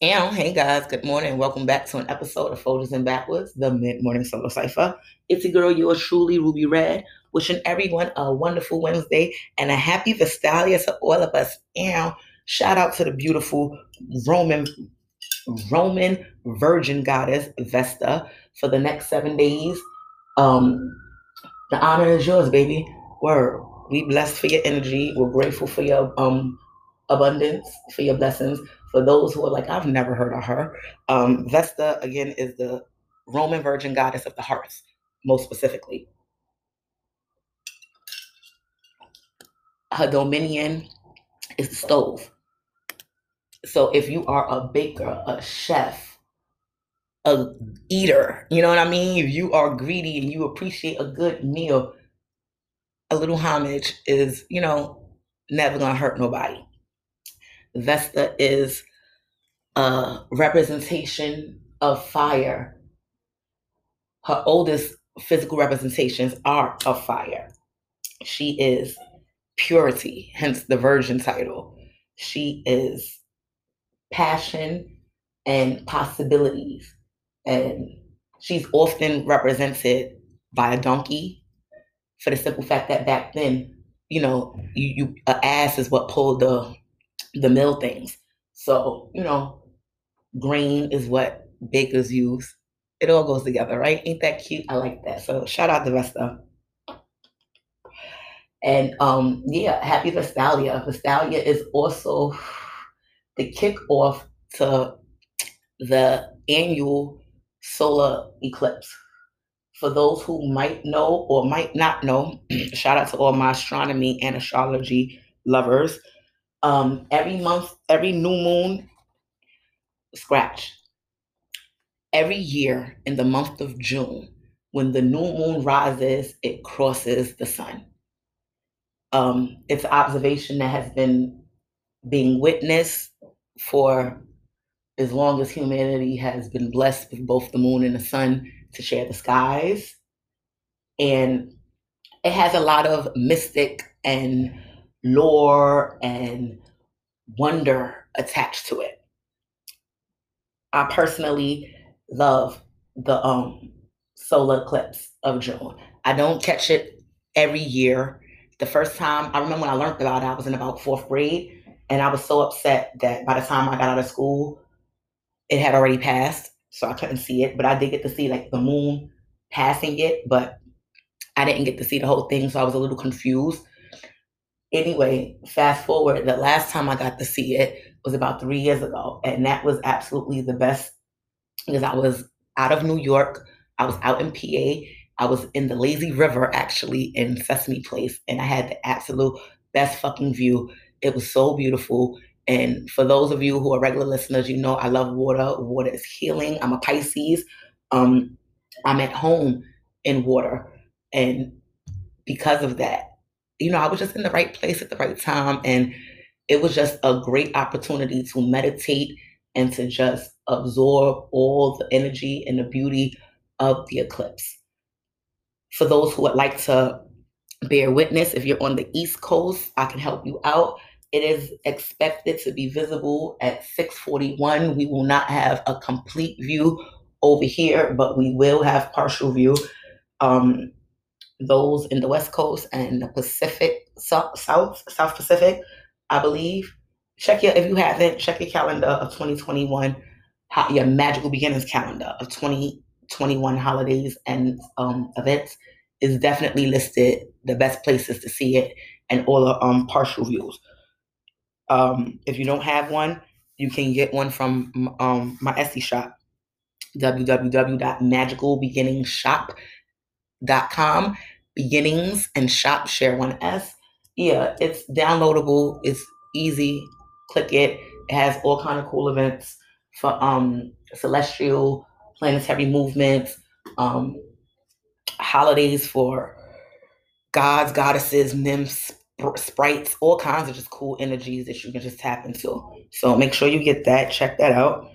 And hey guys, good morning and welcome back to an episode of Folders and Backwards, the mid-morning solo cipher. It's your girl, yours truly, Ruby Red, wishing everyone a wonderful Wednesday and a happy Vestalia to all of us. And shout out to the beautiful Roman virgin goddess Vesta for the next 7 days. The honor is yours, baby. Word. We blessed for your energy. We're grateful for your abundance, for your blessings. For those who are like, I've never heard of her. Vesta, again, is the Roman virgin goddess of the hearth, most specifically. Her dominion is the stove. So if you are a baker, a chef, a eater, you know what I mean? If you are greedy and you appreciate a good meal, a little homage is, you know, never gonna hurt nobody. Vesta is a representation of fire. Her oldest physical representations are of fire. She is purity, hence the virgin title. She is passion and possibilities. And she's often represented by a donkey for the simple fact that back then, you know, you an ass is what pulled the mill things. So, you know, grain is what bakers use. It all goes together, right? Ain't that cute? I like that. So shout out to Vesta. And yeah, happy Vestalia. Vestalia is also the kickoff to the annual solar eclipse. For those who might know or might not know, shout out to all my astronomy and astrology lovers. Every month, every new moon, scratch. Every year in the month of June, when the new moon rises, it crosses the sun. It's an observation that has been being witnessed for as long as humanity has been blessed with both the moon and the sun to share the skies. And it has a lot of mystic and lore and wonder attached to it. I personally love the solar eclipse of June. I don't catch it every year. The first time, I remember when I learned about it, I was in about fourth grade, and I was so upset that by the time I got out of school, it had already passed, so I couldn't see it. But I did get to see like the moon passing it, but I didn't get to see the whole thing, so I was a little confused. Anyway, fast forward, the last time I got to see it was about 3 years ago. And that was absolutely the best because I was out of New York. I was out in PA. I was in the lazy river, actually, in Sesame Place. And I had the absolute best fucking view. It was so beautiful. And for those of you who are regular listeners, you know I love water. Water is healing. I'm a Pisces. I'm at home in water. And because of that, you know, I was just in the right place at the right time, and it was just a great opportunity to meditate and to just absorb all the energy and the beauty of the eclipse. For those who would like to bear witness, if you're on the East Coast, I can help you out. It is expected to be visible at 6:41. We will not have a complete view over here, but we will have partial view. Those in the West Coast and the Pacific, South Pacific, I believe. If you haven't, check your calendar of 2021, your Magical Beginnings calendar of 2021 holidays and events is definitely listed, the best places to see it and all the partial views. If you don't have one, you can get one from my Etsy shop, www.magicalbeginningshop.com, beginnings and shop, share one S. Yeah, it's downloadable, it's easy, click it. It has all kind of cool events for celestial planetary movements, holidays for gods, goddesses, nymphs, sprites, all kinds of just cool energies that you can just tap into. So make sure you get that, check that out,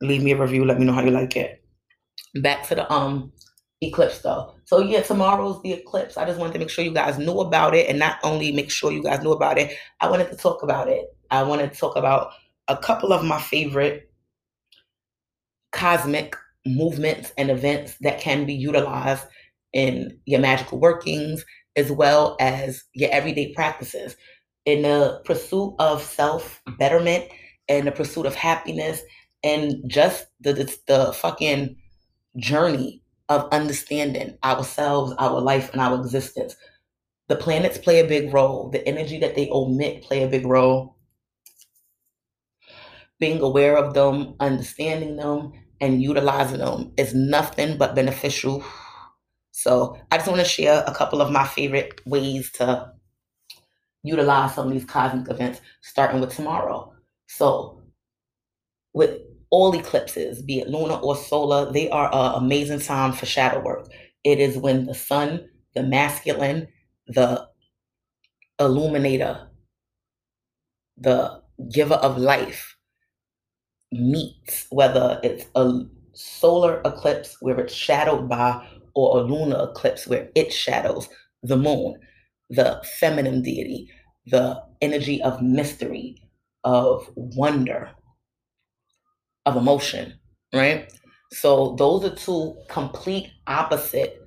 leave me a review, let me know how you like it. Back to the eclipse though. So yeah, tomorrow's the eclipse. I just wanted to make sure you guys knew about it, and not only make sure you guys knew about it, I wanted to talk about it. I want to talk about a couple of my favorite cosmic movements and events that can be utilized in your magical workings as well as your everyday practices. In the pursuit of self-betterment and the pursuit of happiness and just the fucking journey of understanding ourselves, our life, and our existence. The planets play a big role. The energy that they emit play a big role. Being aware of them, understanding them, and utilizing them is nothing but beneficial. So I just want to share a couple of my favorite ways to utilize some of these cosmic events, starting with tomorrow. So with all eclipses, be it lunar or solar, they are an amazing time for shadow work. It is when the sun, the masculine, the illuminator, the giver of life meets, whether it's a solar eclipse where it's shadowed by or a lunar eclipse where it shadows the moon, the feminine deity, the energy of mystery, of wonder, of emotion, right? So those are two complete opposite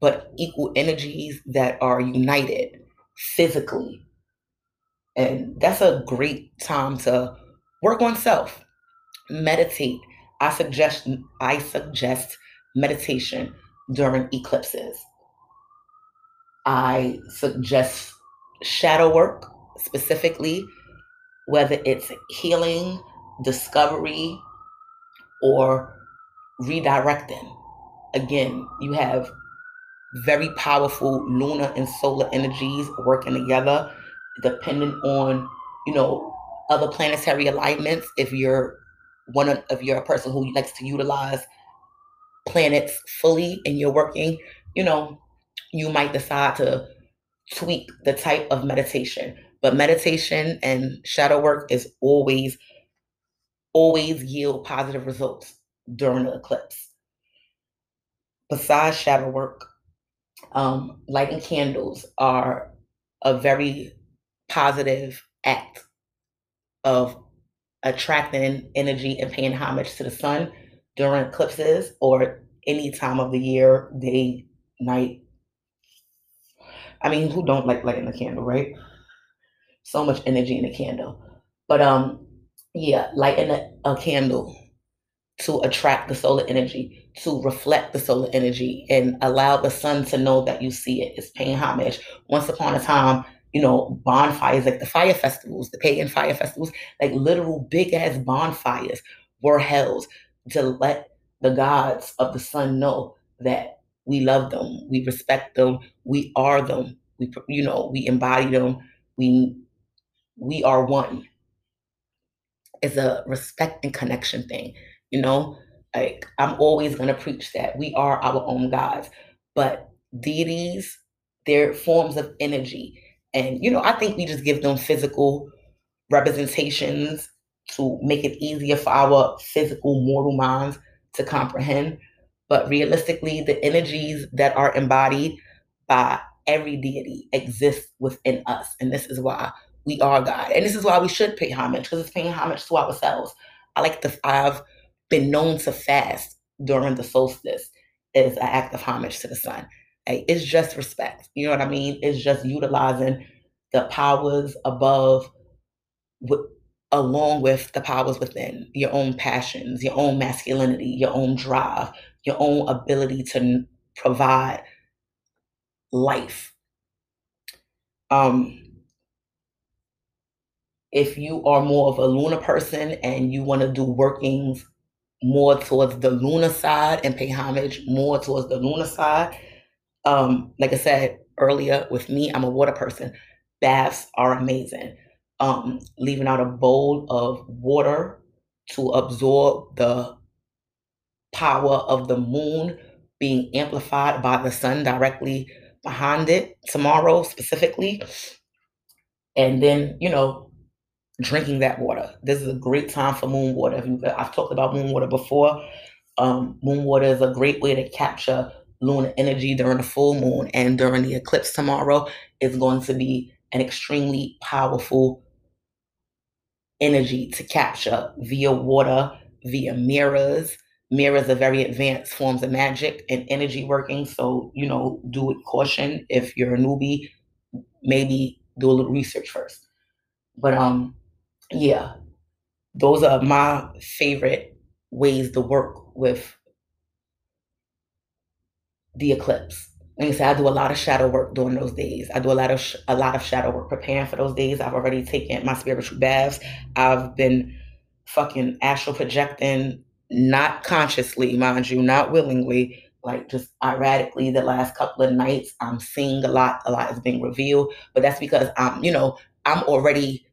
but equal energies that are united physically. And that's a great time to work on self, meditate. I suggest meditation during eclipses. I suggest shadow work specifically, whether it's healing, discovery, or redirecting. Again, you have very powerful lunar and solar energies working together, depending on, other planetary alignments. If you're a person who likes to utilize planets fully in your working, you might decide to tweak the type of meditation. But meditation and shadow work is always yield positive results during the eclipse. Besides shadow work, lighting candles are a very positive act of attracting energy and paying homage to the sun during eclipses or any time of the year, day, night. I mean, who don't like lighting a candle, right? So much energy in a candle. But lighting a candle to attract the solar energy, to reflect the solar energy, and allow the sun to know that you see it. It's paying homage. Once upon a time, bonfires, like the fire festivals, the pagan fire festivals, like literal big-ass bonfires were held to let the gods of the sun know that we love them, we respect them, we are them, we embody them, we are one. It's a respect and connection thing. Like I'm always going to preach that we are our own gods, but deities, they're forms of energy. And, I think we just give them physical representations to make it easier for our physical mortal minds to comprehend. But realistically, the energies that are embodied by every deity exists within us. And this is why we are God. And this is why we should pay homage, because it's paying homage to ourselves. I've been known to fast during the solstice as an act of homage to the sun. It's just respect. You know what I mean? It's just utilizing the powers above along with the powers within, your own passions, your own masculinity, your own drive, your own ability to provide life. If you are more of a lunar person and you want to do workings more towards the lunar side and pay homage more towards the lunar side, like I said earlier, with me, I'm a water person. Baths are amazing. Leaving out a bowl of water to absorb the power of the moon being amplified by the sun directly behind it tomorrow specifically. And then, drinking that water. This is a great time for moon water. I've talked about moon water before. Moon water is a great way to capture lunar energy during the full moon, and during the eclipse tomorrow is going to be an extremely powerful energy to capture via water, via mirrors, mirrors are very advanced forms of magic and energy working. So, you know, do it caution. If you're a newbie, maybe do a little research first. But yeah, those are my favorite ways to work with the eclipse. Like I said, I do a lot of shadow work during those days. I do a lot of shadow work preparing for those days. I've already taken my spiritual baths. I've been fucking astral projecting, not consciously, mind you, not willingly, like just erratically the last couple of nights. I'm seeing a lot is being revealed, but that's because I'm already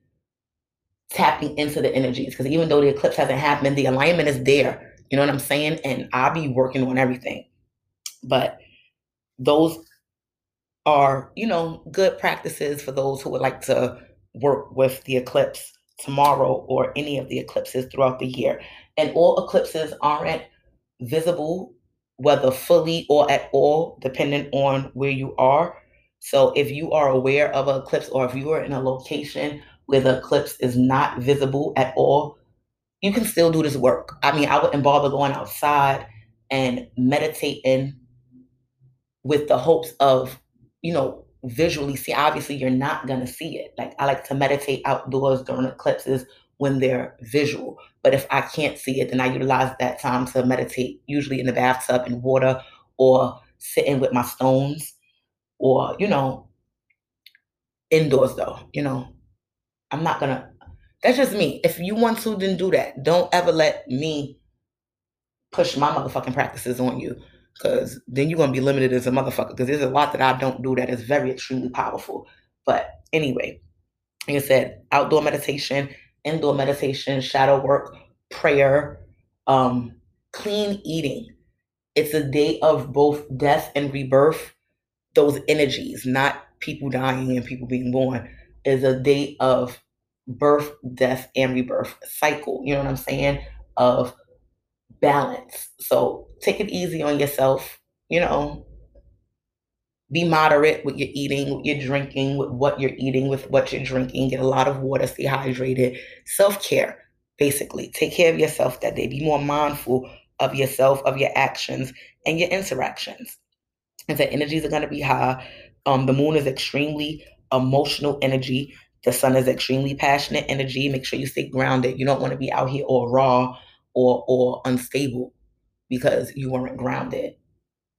tapping into the energies, because even though the eclipse hasn't happened, the alignment is there. You know what I'm saying? And I'll be working on everything. But those are, you know, good practices for those who would like to work with the eclipse tomorrow or any of the eclipses throughout the year. And all eclipses aren't visible, whether fully or at all, depending on where you are. So if you are aware of an eclipse, or if you are in a location where the eclipse is not visible at all, you can still do this work. I mean, I wouldn't bother going outside and meditating with the hopes of, you know, visually see. Obviously, you're not going to see it. Like, I like to meditate outdoors during eclipses when they're visual. But if I can't see it, then I utilize that time to meditate, usually in the bathtub in water, or sitting with my stones, or, you know, indoors though. You know, I'm not gonna, that's just me. If you want to, then do that. Don't ever let me push my motherfucking practices on you, because then you're going to be limited as a motherfucker, because there's a lot that I don't do that is very extremely powerful. But anyway, like I said, outdoor meditation, indoor meditation, shadow work, prayer, clean eating. It's a day of both death and rebirth. Those energies, not people dying and people being born, is a day of birth, death, and rebirth cycle. You know what I'm saying? Of balance. So take it easy on yourself. You know, be moderate with your eating, with your drinking, with what you're eating, with what you're drinking. Get a lot of water, stay hydrated. Self-care, basically. Take care of yourself that day. Be more mindful of yourself, of your actions, and your interactions. And the energies are going to be high. The moon is extremely emotional energy. The sun is extremely passionate energy. Make sure you stay grounded. You don't want to be out here all raw or unstable because you weren't grounded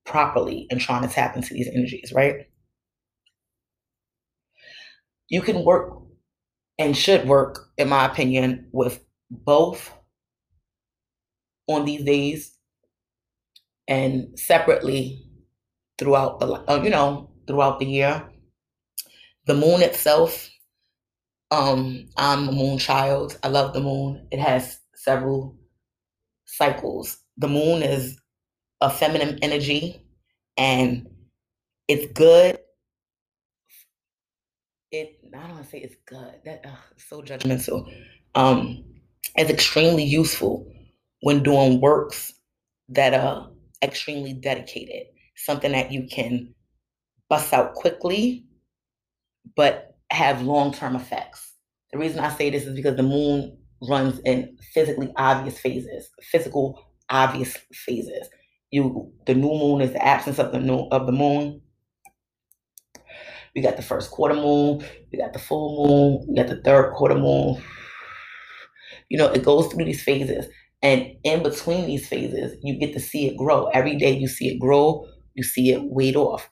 properly and trying to tap into these energies, right? You can work and should work, in my opinion, with both on these days and separately throughout the, you know, throughout the year. The moon itself, I'm a moon child. I love the moon. It has several cycles. The moon is a feminine energy, and it's good. I don't want to say it's good. That is so judgmental. It's extremely useful when doing works that are extremely dedicated. Something that you can bust out quickly, but have long-term effects. The reason I say this is because the moon runs in physical obvious phases. The new moon is the absence of the moon. We got the first quarter moon. We got the full moon. We got the third quarter moon. You know, it goes through these phases. And in between these phases, you get to see it grow. Every day you see it grow. You see it wade off.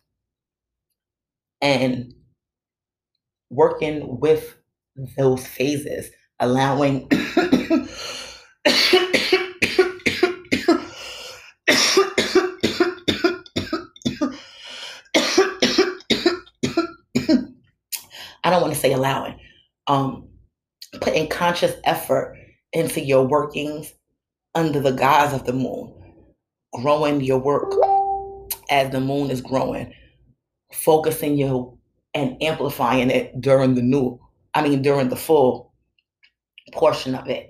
And working with those phases, allowing I don't want to say allowing, putting conscious effort into your workings under the guise of the moon, growing your work as the moon is growing, focusing your and amplifying it during the full portion of it,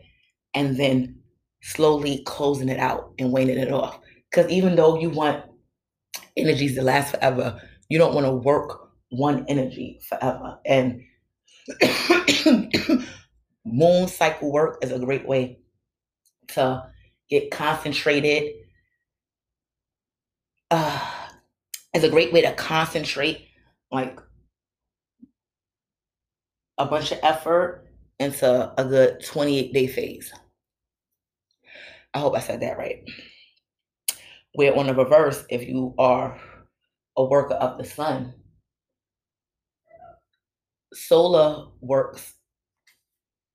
and then slowly closing it out and waning it off. Because even though you want energies to last forever, you don't want to work one energy forever. And moon cycle work is a great way to get concentrated. It's a great way to concentrate like a bunch of effort into a good 28-day phase. I hope I said that right. Where on the reverse, if you are a worker of the sun, solar works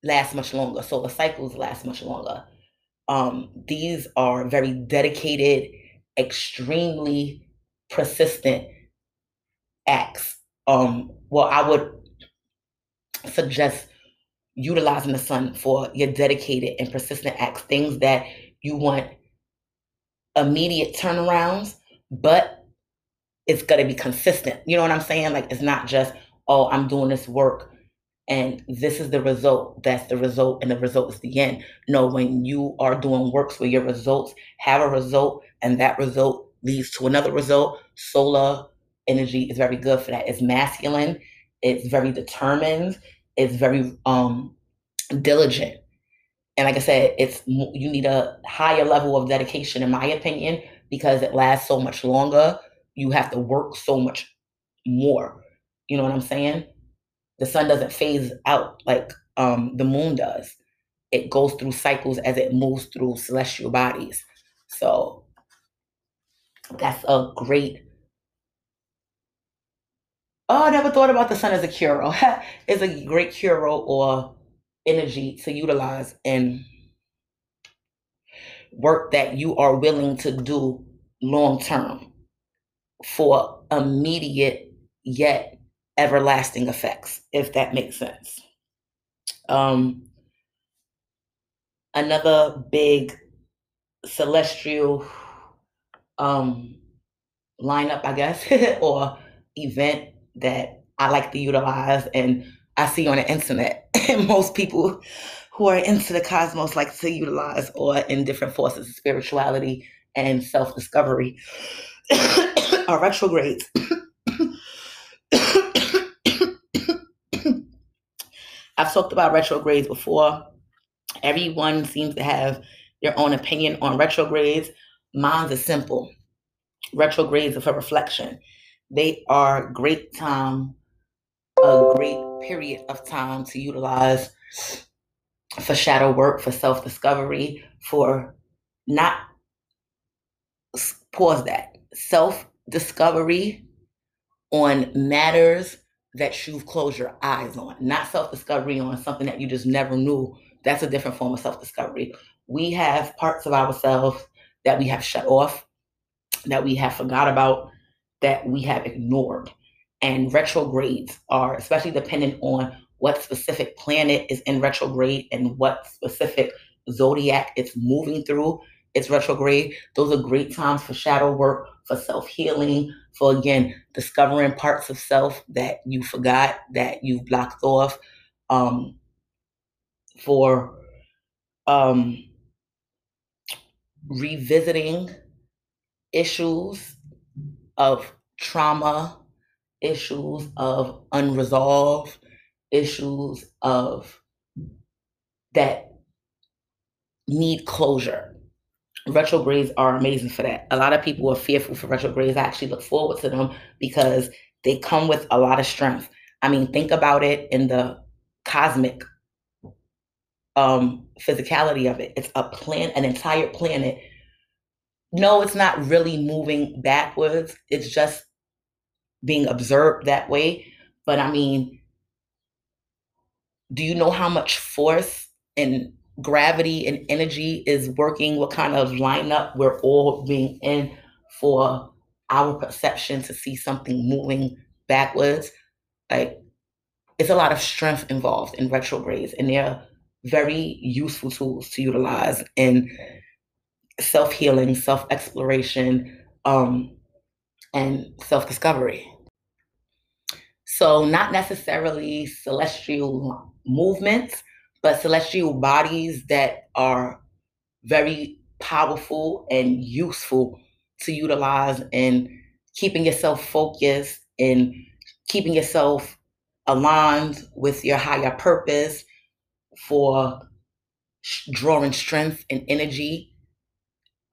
last much longer. Solar cycles last much longer. These are very dedicated, extremely persistent acts. Well, I would suggest utilizing the sun for your dedicated and persistent acts, things that you want immediate turnarounds, but it's going to be consistent. You know what I'm saying? Like, it's not just, oh, I'm doing this work and this is the result. That's the result, and the result is the end. No, when you are doing works where your results have a result and that result leads to another result, solar energy is very good for that. It's masculine. It's very determined. It's very diligent. And like I said, you need a higher level of dedication, in my opinion, because it lasts so much longer. You have to work so much more. You know what I'm saying? The sun doesn't phase out like the moon does. It goes through cycles as it moves through celestial bodies. So that's a great... Oh, I never thought about the sun as a cure-all. It's a great cure-all or energy to utilize in work that you are willing to do long-term for immediate yet everlasting effects, if that makes sense. Another big celestial lineup, I guess, or event that I like to utilize and I see on the internet. Most people who are into the cosmos like to utilize, or in different forces of spirituality and self-discovery, are retrogrades. I've talked about retrogrades before. Everyone seems to have their own opinion on retrogrades. Mine's is simple. Retrogrades are for reflection. They are a great period of time to utilize for shadow work, for self-discovery, for not, pause that, self-discovery on matters that you've closed your eyes on, not self-discovery on something that you just never knew. That's a different form of self-discovery. We have parts of ourselves that we have shut off, that we have forgot about, that we have ignored. And retrogrades are, especially dependent on what specific planet is in retrograde and what specific zodiac it's moving through, it's retrograde. Those are great times for shadow work, for self-healing, for, again, discovering parts of self that you forgot, that you've blocked off, for revisiting issues of trauma, issues of unresolved, issues of that need closure. Retrogrades are amazing for that. A lot of people are fearful for retrogrades. I actually look forward to them because they come with a lot of strength. I mean, think about it in the cosmic physicality of it. It's an entire planet. No, it's not really moving backwards. It's just being observed that way. But I mean, do you know how much force and gravity and energy is working, what kind of lineup we're all being in for our perception to see something moving backwards? Like, it's a lot of strength involved in retrogrades, and they're very useful tools to utilize in self-healing, self-exploration, and self-discovery. So not necessarily celestial movements, but celestial bodies that are very powerful and useful to utilize in keeping yourself focused and keeping yourself aligned with your higher purpose, for drawing strength and energy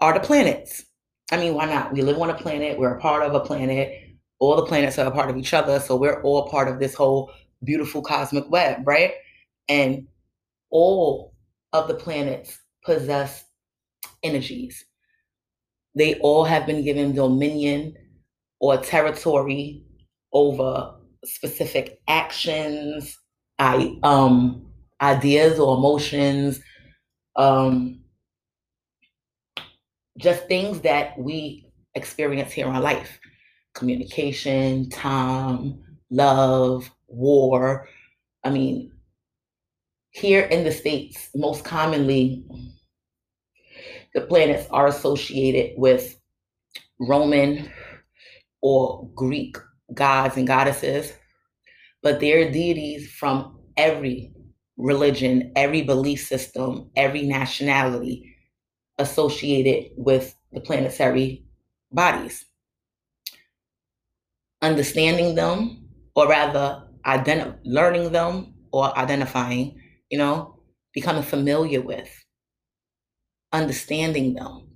are the planets. I mean, why not? We live on a planet. We're a part of a planet. All the planets are a part of each other. So we're all part of this whole beautiful cosmic web, right? And all of the planets possess energies. They all have been given dominion or territory over specific actions, ideas or emotions, just things that we experience here in our life. Communication, time, love, war. I mean, here in the States, most commonly, the planets are associated with Roman or Greek gods and goddesses, but they're deities from every religion, every belief system, every nationality associated with the planetary bodies. Understanding them, or rather learning them or identifying, becoming familiar with, understanding them.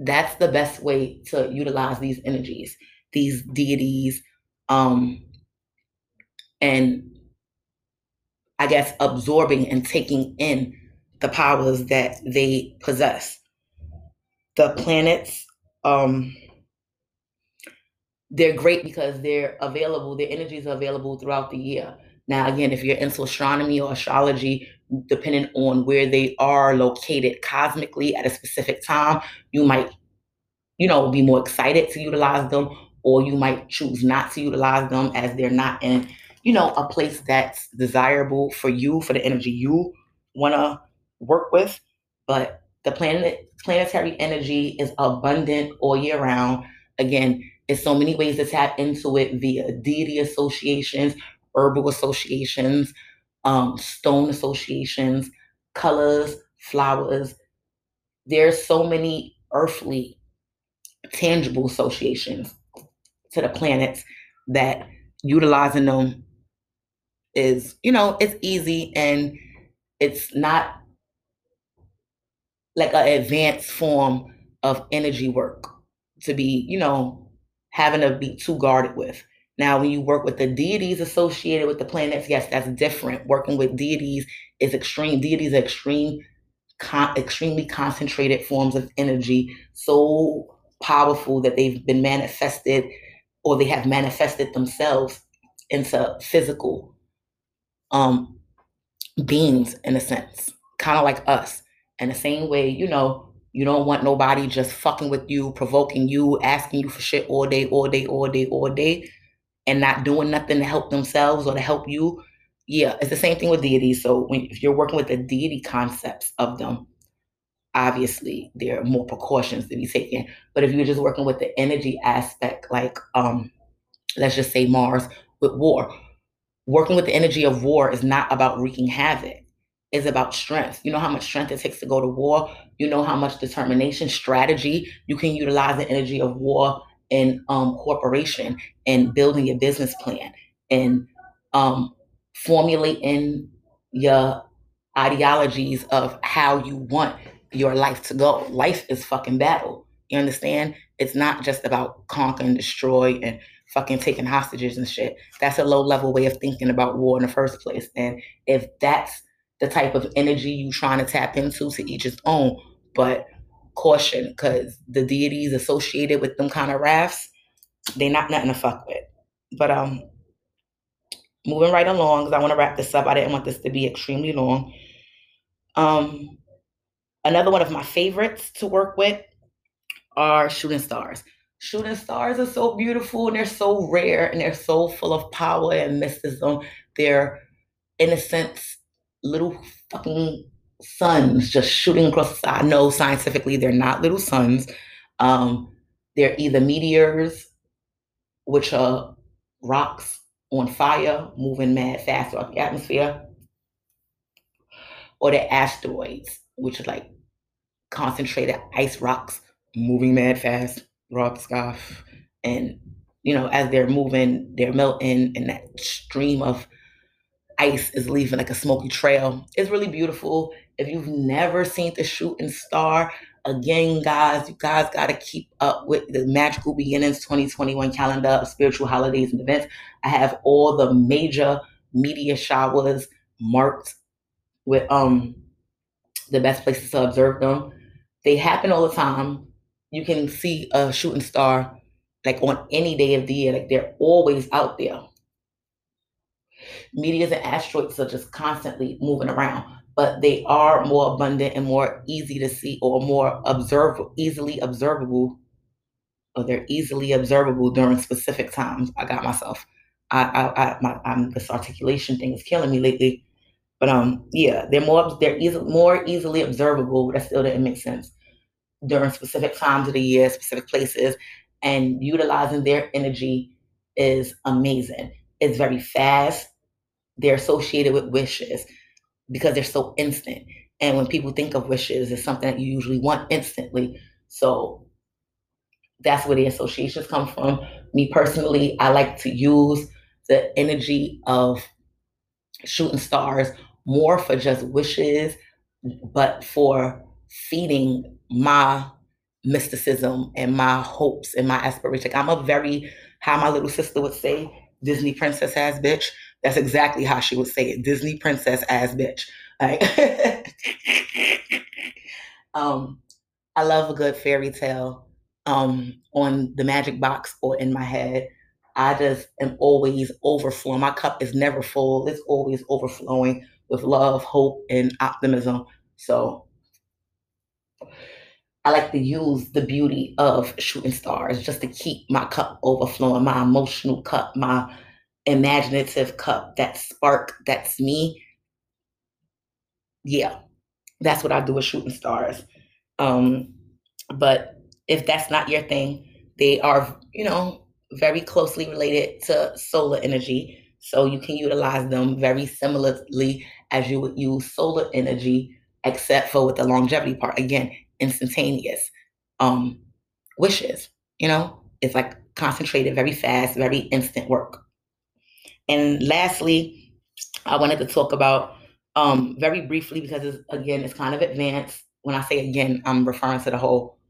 That's the best way to utilize these energies, these deities, and I guess absorbing and taking in the powers that they possess. The planets, they're great because they're available, their energies are available throughout the year. Now, again, if you're into astronomy or astrology, depending on where they are located cosmically at a specific time, you might, be more excited to utilize them, or you might choose not to utilize them as they're not in, a place that's desirable for you, for the energy you want to work with. But the planetary energy is abundant all year round. Again, there's so many ways to tap into it via deity associations, herbal associations, stone associations, colors, flowers. There's so many earthly, tangible associations to the planets that utilizing them is, it's easy, and it's not like an advanced form of energy work to be, having to be too guarded with. Now, when you work with the deities associated with the planets, yes, that's different. Working with deities is extreme. Deities are extremely concentrated forms of energy, so powerful that they've been manifested, or they have manifested themselves into physical beings, in a sense, kind of like us. And the same way, you don't want nobody just fucking with you, provoking you, asking you for shit all day, and not doing nothing to help themselves or to help you. Yeah, it's the same thing with deities. So if you're working with the deity concepts of them, obviously there are more precautions to be taken. But if you're just working with the energy aspect, like let's just say Mars with war, working with the energy of war is not about wreaking havoc. It's about strength. You know how much strength it takes to go to war. You know how much determination, strategy. You can utilize the energy of war in corporation and building your business plan and formulating your ideologies of how you want your life to go. Life is fucking battle. You understand? It's not just about conquer and destroy and fucking taking hostages and shit. That's a low level way of thinking about war in the first place. And if that's the type of energy you're trying to tap into, to each his own, but caution, because the deities associated with them kind of rafts, they're not nothing to fuck with. But moving right along, because I want to wrap this up. I didn't want this to be extremely long. Another one of my favorites to work with are shooting stars. Shooting stars are so beautiful, and they're so rare, and they're so full of power and mysticism. They're, in a sense, little fucking suns just shooting across the sky. No, scientifically, they're not little suns. They're either meteors, which are rocks on fire, moving mad fast throughout the atmosphere, or they're asteroids, which are like concentrated ice rocks moving mad fast throughout the sky. And, as they're moving, they're melting, and that stream of ice is leaving like a smoky trail. It's really beautiful. If you've never seen the shooting star, Again, guys, you guys got to keep up with the Magical Beginnings 2021 calendar of spiritual holidays and events. I have all the major media showers marked with the best places to observe them. They happen all the time. You can see a shooting star like on any day of the year. Like, they're always out there. Meteors and asteroids are just constantly moving around, but they are more abundant and more easy to see, or more observable, easily observable, or they're easily observable during specific times. I got myself. This articulation thing is killing me lately, but yeah, they're more easily observable. That still didn't make sense. During specific times of the year, specific places, and utilizing their energy is amazing. It's very fast. They're associated with wishes, because they're so instant. And when people think of wishes, it's something that you usually want instantly. So that's where the associations come from. Me personally, I like to use the energy of shooting stars more for just wishes, but for feeding my mysticism and my hopes and my aspirations. I'm a very, how my little sister would say, Disney princess ass bitch. That's exactly how she would say it. Disney princess ass bitch. Right? I love a good fairy tale on the magic box or in my head. I just am always overflowing. My cup is never full. It's always overflowing with love, hope, and optimism. So I like to use the beauty of shooting stars just to keep my cup overflowing, my emotional cup, my imaginative cup, that spark, that's me. Yeah, that's what I do with shooting stars. But if that's not your thing, they are, you know, very closely related to solar energy. So you can utilize them very similarly as you would use solar energy, except for with the longevity part. Again, instantaneous wishes, you know, it's like concentrated, very fast, very instant work. And lastly, I wanted to talk about very briefly, because it's, again, it's kind of advanced. When I say again, I'm referring to the whole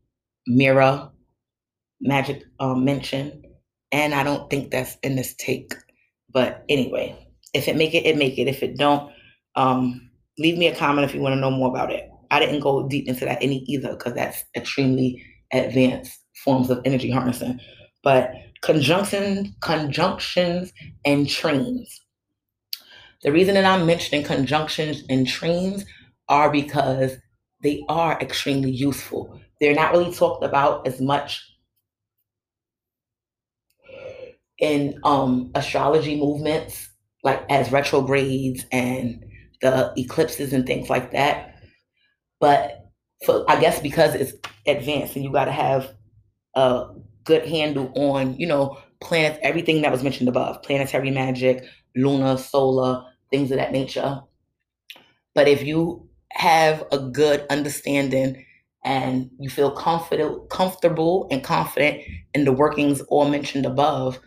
mirror magic mention, and I don't think that's in this take. But anyway, if it make it, it make it. If it don't, leave me a comment if you want to know more about it. I didn't go deep into that any either, because that's extremely advanced forms of energy harnessing. But conjunctions, and trines. The reason that I'm mentioning conjunctions and trines are because they are extremely useful. They're not really talked about as much in astrology movements, like as retrogrades and the eclipses and things like that. But for, I guess because it's advanced and you got to have good handle on, you know, planets, everything that was mentioned above, planetary magic, lunar, solar, things of that nature. But if you have a good understanding and you feel comfortable and confident in the workings all mentioned above,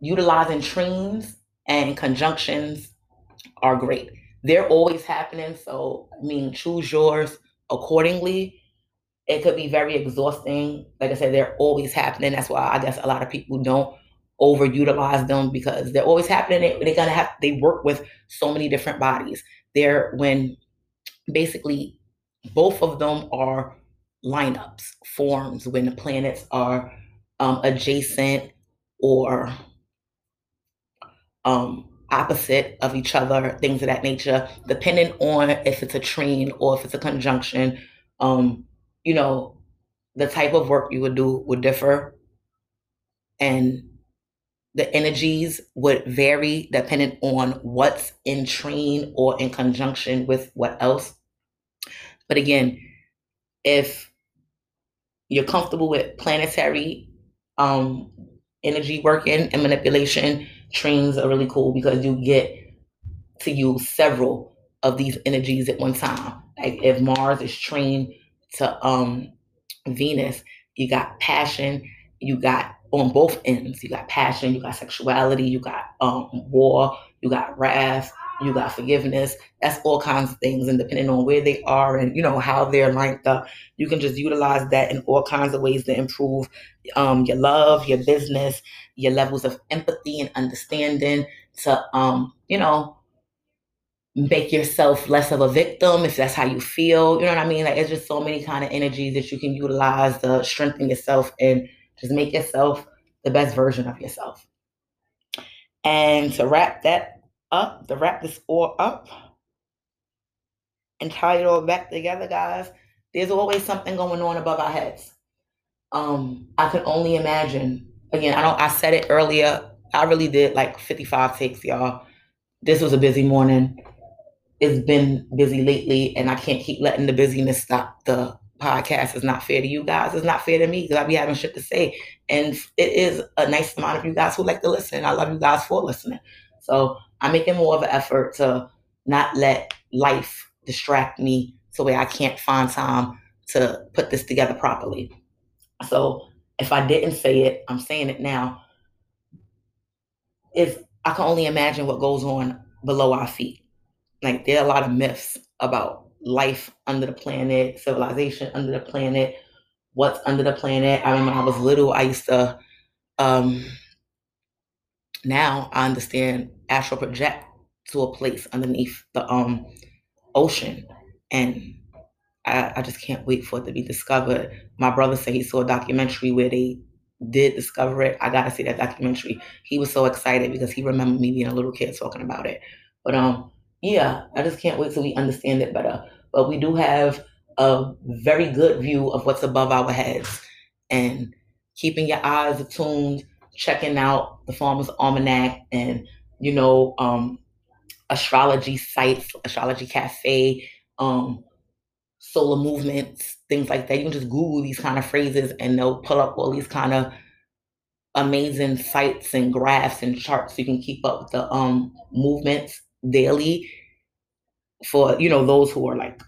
utilizing trines and conjunctions are great. They're always happening. So, I mean, choose yours accordingly. It could be very exhausting. Like I said, they're always happening. That's why I guess a lot of people don't overutilize them, because they're always happening. They're gonna have, they work with so many different bodies. They're when basically both of them are lineups, forms, when the planets are adjacent or opposite of each other, things of that nature, depending on if it's a trine or if it's a conjunction. You know, the type of work you would do would differ, and the energies would vary depending on what's in trine or in conjunction with what else. But again, if you're comfortable with planetary energy working and manipulation, trines are really cool, because you get to use several of these energies at one time. Like if Mars is trine to Venus, you got passion, you got on both ends, you got passion, you got sexuality, you got war, you got wrath, you got forgiveness. That's all kinds of things. And depending on where they are and, you know, how they're lined up, you can just utilize that in all kinds of ways to improve your love, your business, your levels of empathy and understanding to, you know, make yourself less of a victim if that's how you feel. You know what I mean? Like, it's just so many kind of energies that you can utilize to strengthen yourself and just make yourself the best version of yourself. And to wrap that up, to wrap this all up and tie it all back together, guys, there's always something going on above our heads. I can only imagine. Again, I said it earlier. I really did like 55 takes, y'all. This was a busy morning. It's been busy lately, and I can't keep letting the busyness stop the podcast. Is not fair to you guys. It's not fair to me, because I be having shit to say. And it is a nice amount of you guys who like to listen. I love you guys for listening. So I'm making more of an effort to not let life distract me so where I can't find time to put this together properly. So if I didn't say it, I'm saying it now. I can only imagine what goes on below our feet. Like, there are a lot of myths about life under the planet, civilization under the planet, what's under the planet. I remember when I was little, I used to, now I understand, astral project to a place underneath the ocean. And I just can't wait for it to be discovered. My brother said he saw a documentary where they did discover it. I gotta see that documentary. He was so excited because he remembered me being a little kid talking about it. But yeah, I just can't wait till we understand it better. But we do have a very good view of what's above our heads. And keeping your eyes attuned, checking out the Farmer's Almanac and, you know, astrology sites, astrology cafe, solar movements, things like that. You can just Google these kind of phrases and they'll pull up all these kind of amazing sites and graphs and charts. So you can keep up with the movements daily for, you know, those who are like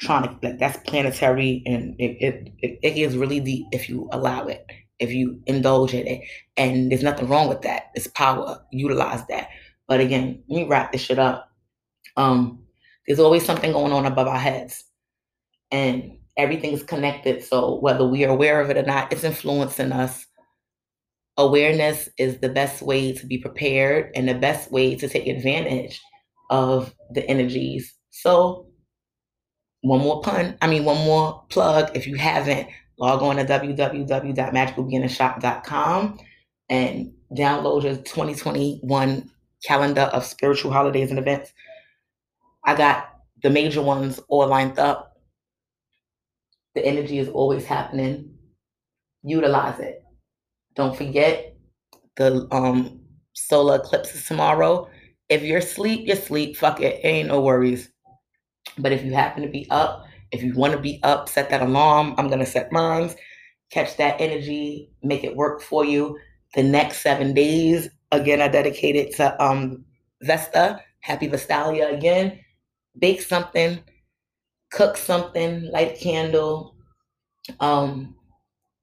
trying to, like, that's planetary, and it gets really deep if you allow it, if you indulge in it. And there's nothing wrong with that. It's power. Utilize that. But again, let me wrap this shit up. There's always something going on above our heads, and everything is connected. So whether we are aware of it or not, it's influencing us. Awareness is the best way to be prepared and the best way to take advantage of the energies. So one more plug. If you haven't, log on to www.magicalbeginningshop.com and download your 2021 calendar of spiritual holidays and events. I got the major ones all lined up. The energy is always happening. Utilize it. Don't forget the solar eclipse is tomorrow. If you're asleep, you're asleep. Fuck it. It ain't no worries. But if you happen to be up, if you want to be up, set that alarm. I'm going to set mine. Catch that energy. Make it work for you. The next 7 days, again, I dedicate it to Vesta. Happy Vestalia again. Bake something. Cook something. Light a candle.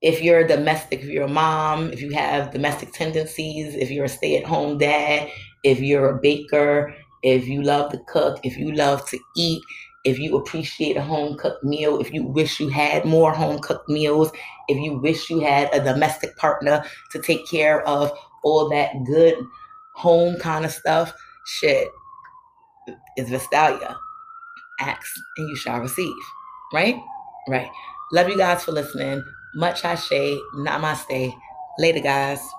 If you're a domestic, if you're a mom, if you have domestic tendencies, if you're a stay-at-home dad, if you're a baker, if you love to cook, if you love to eat, if you appreciate a home-cooked meal, if you wish you had more home-cooked meals, if you wish you had a domestic partner to take care of all that good home kind of stuff, shit, it's Vestalia. Ask and you shall receive. Right? Right. Love you guys for listening. Much ashe, namaste. Later, guys.